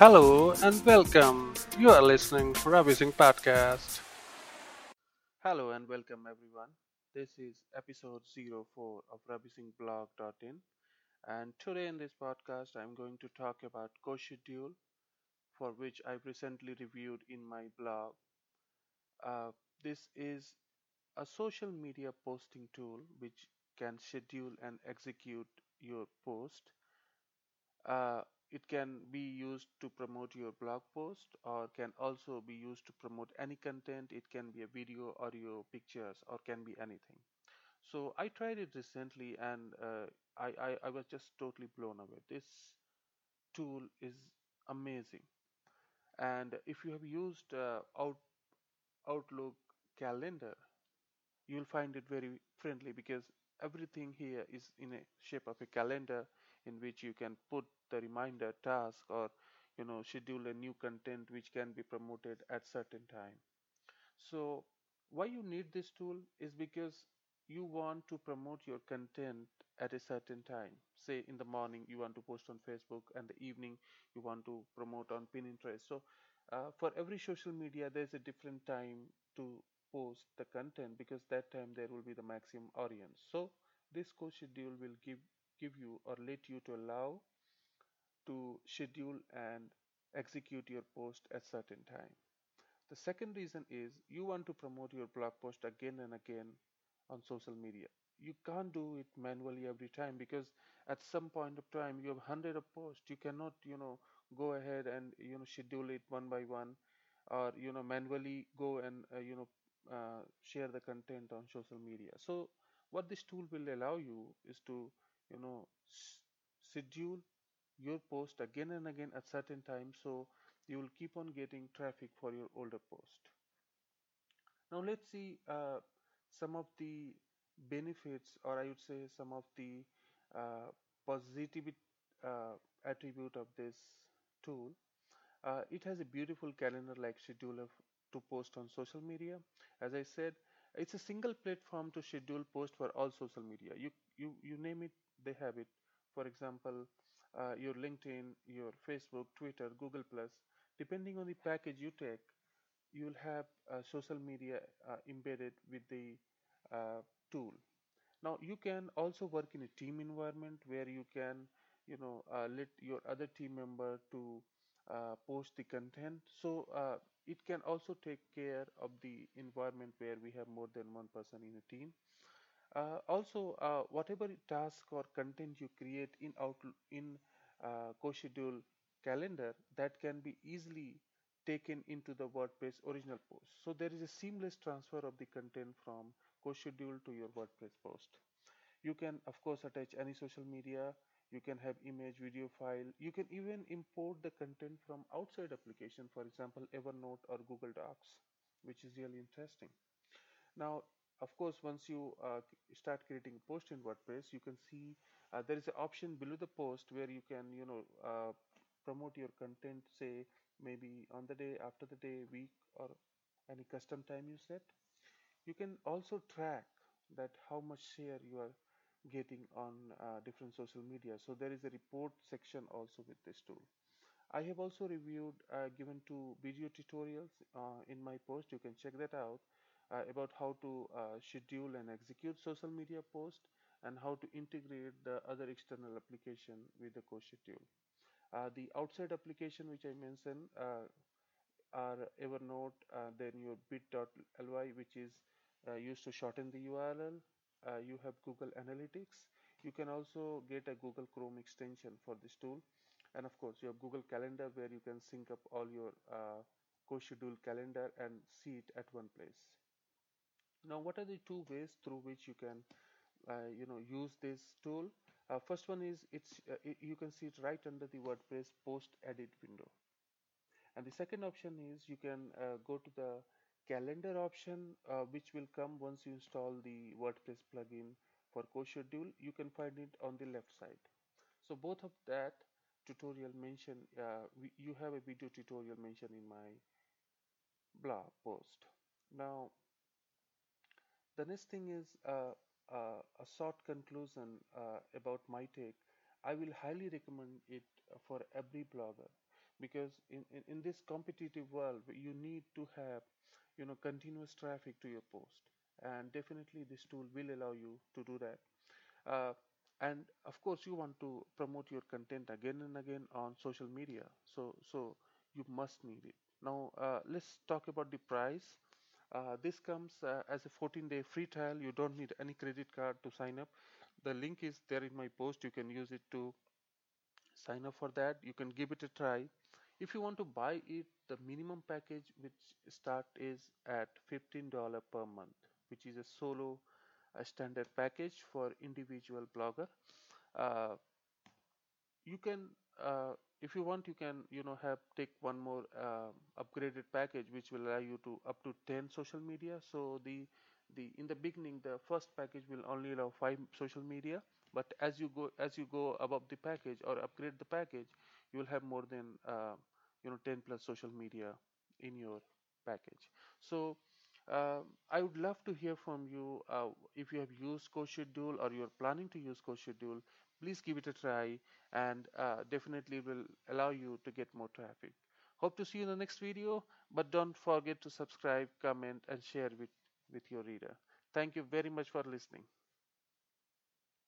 Hello and welcome. You are listening to RabiSingh Podcast. Hello and welcome everyone. This is episode 04 of RabiSinghBlog.in, and today in this podcast I'm going to talk about CoSchedule, for which I've recently reviewed in my blog. This is a social media posting tool which can schedule and execute your post. It can be used to promote your blog post, or can also be used to promote any content. It can be a video, audio, pictures, or can be anything. So I tried it recently and I was just totally blown away. This tool is amazing. And if you have used Outlook calendar, you'll find it very friendly, because everything here is in a shape of a calendar, in which you can put the reminder task, or schedule a new content which can be promoted at certain time. So why you need this tool is because you want to promote your content at a certain time. Say in the morning you want to post on Facebook, and the evening you want to promote on Pinterest. So for every social media there's a different time to post the content, because that time there will be the maximum audience. So this CoSchedule will give you, or let you to allow to schedule and execute your post at certain time. The second reason is you want to promote your blog post again and again on social media. You can't do it manually every time, because at some point of time you have 100 of posts. You cannot go ahead and schedule it one by one, or manually go and share the content on social media. So what this tool will allow you is to schedule your post again and again at certain times, so you will keep on getting traffic for your older post. Now let's see some of the benefits, or I would say some of the positive attribute of this tool. It has a beautiful calendar like scheduler to post on social media. As I said, it's a single platform to schedule posts for all social media. You name it, they have it. For example, your LinkedIn, your Facebook, Twitter, Google Plus. Depending on the package you take, you'll have social media embedded with the tool. Now you can also work in a team environment, where you can let your other team member to post the content. So it can also take care of the environment where we have more than one person in a team. Also, whatever task or content you create in Outlook, in CoSchedule calendar, that can be easily taken into the WordPress original post. So there is a seamless transfer of the content from CoSchedule to your WordPress post. You can of course attach any social media. You can have image, video file. You can even import the content from outside application, for example Evernote or Google Docs, which is really interesting. Now of course, once you start creating a post in WordPress, you can see there is an option below the post where you can promote your content, say maybe on the day, after the day, week, or any custom time you set. You can also track that how much share you are getting on different social media. So there is a report section also with this tool. I have also reviewed, given 2 video tutorials in my post. You can check that out. About how to schedule and execute social media post, and how to integrate the other external application with the CoSchedule. The outside application which I mentioned are Evernote, then your bit.ly, which is used to shorten the URL. You have Google Analytics. You can also get a Google Chrome extension for this tool, and of course you have Google Calendar, where you can sync up all your CoSchedule calendar and see it at one place. Now, what are the 2 ways through which you can, use this tool? First one is you can see it right under the WordPress post edit window, and the second option is you can go to the calendar option, which will come once you install the WordPress plugin for CoSchedule. You can find it on the left side. So both of that tutorial mention, you have a video tutorial mentioned in my blog post. Now, the next thing is a short conclusion about my take. I will highly recommend it for every blogger, because in this competitive world you need to have continuous traffic to your post, and definitely this tool will allow you to do that. And of course you want to promote your content again and again on social media, so you must need it. Now let's talk about the price. This comes as a 14-day free trial. You don't need any credit card to sign up. The link is there in my post. You can use it to sign up for that. You can give it a try. If you want to buy it, the minimum package which start is at $15 per month, which is a solo standard package for individual blogger. You can if you want, you can take one more upgraded package which will allow you to up to 10 social media. So the in the beginning the first package will only allow 5 social media, but as you go above the package or upgrade the package, you will have more than 10 plus social media in your package. So I would love to hear from you. If you have used CoSchedule or you are planning to use CoSchedule, please give it a try, and definitely will allow you to get more traffic. Hope to see you in the next video, but don't forget to subscribe, comment, and share with your reader. Thank you very much for listening.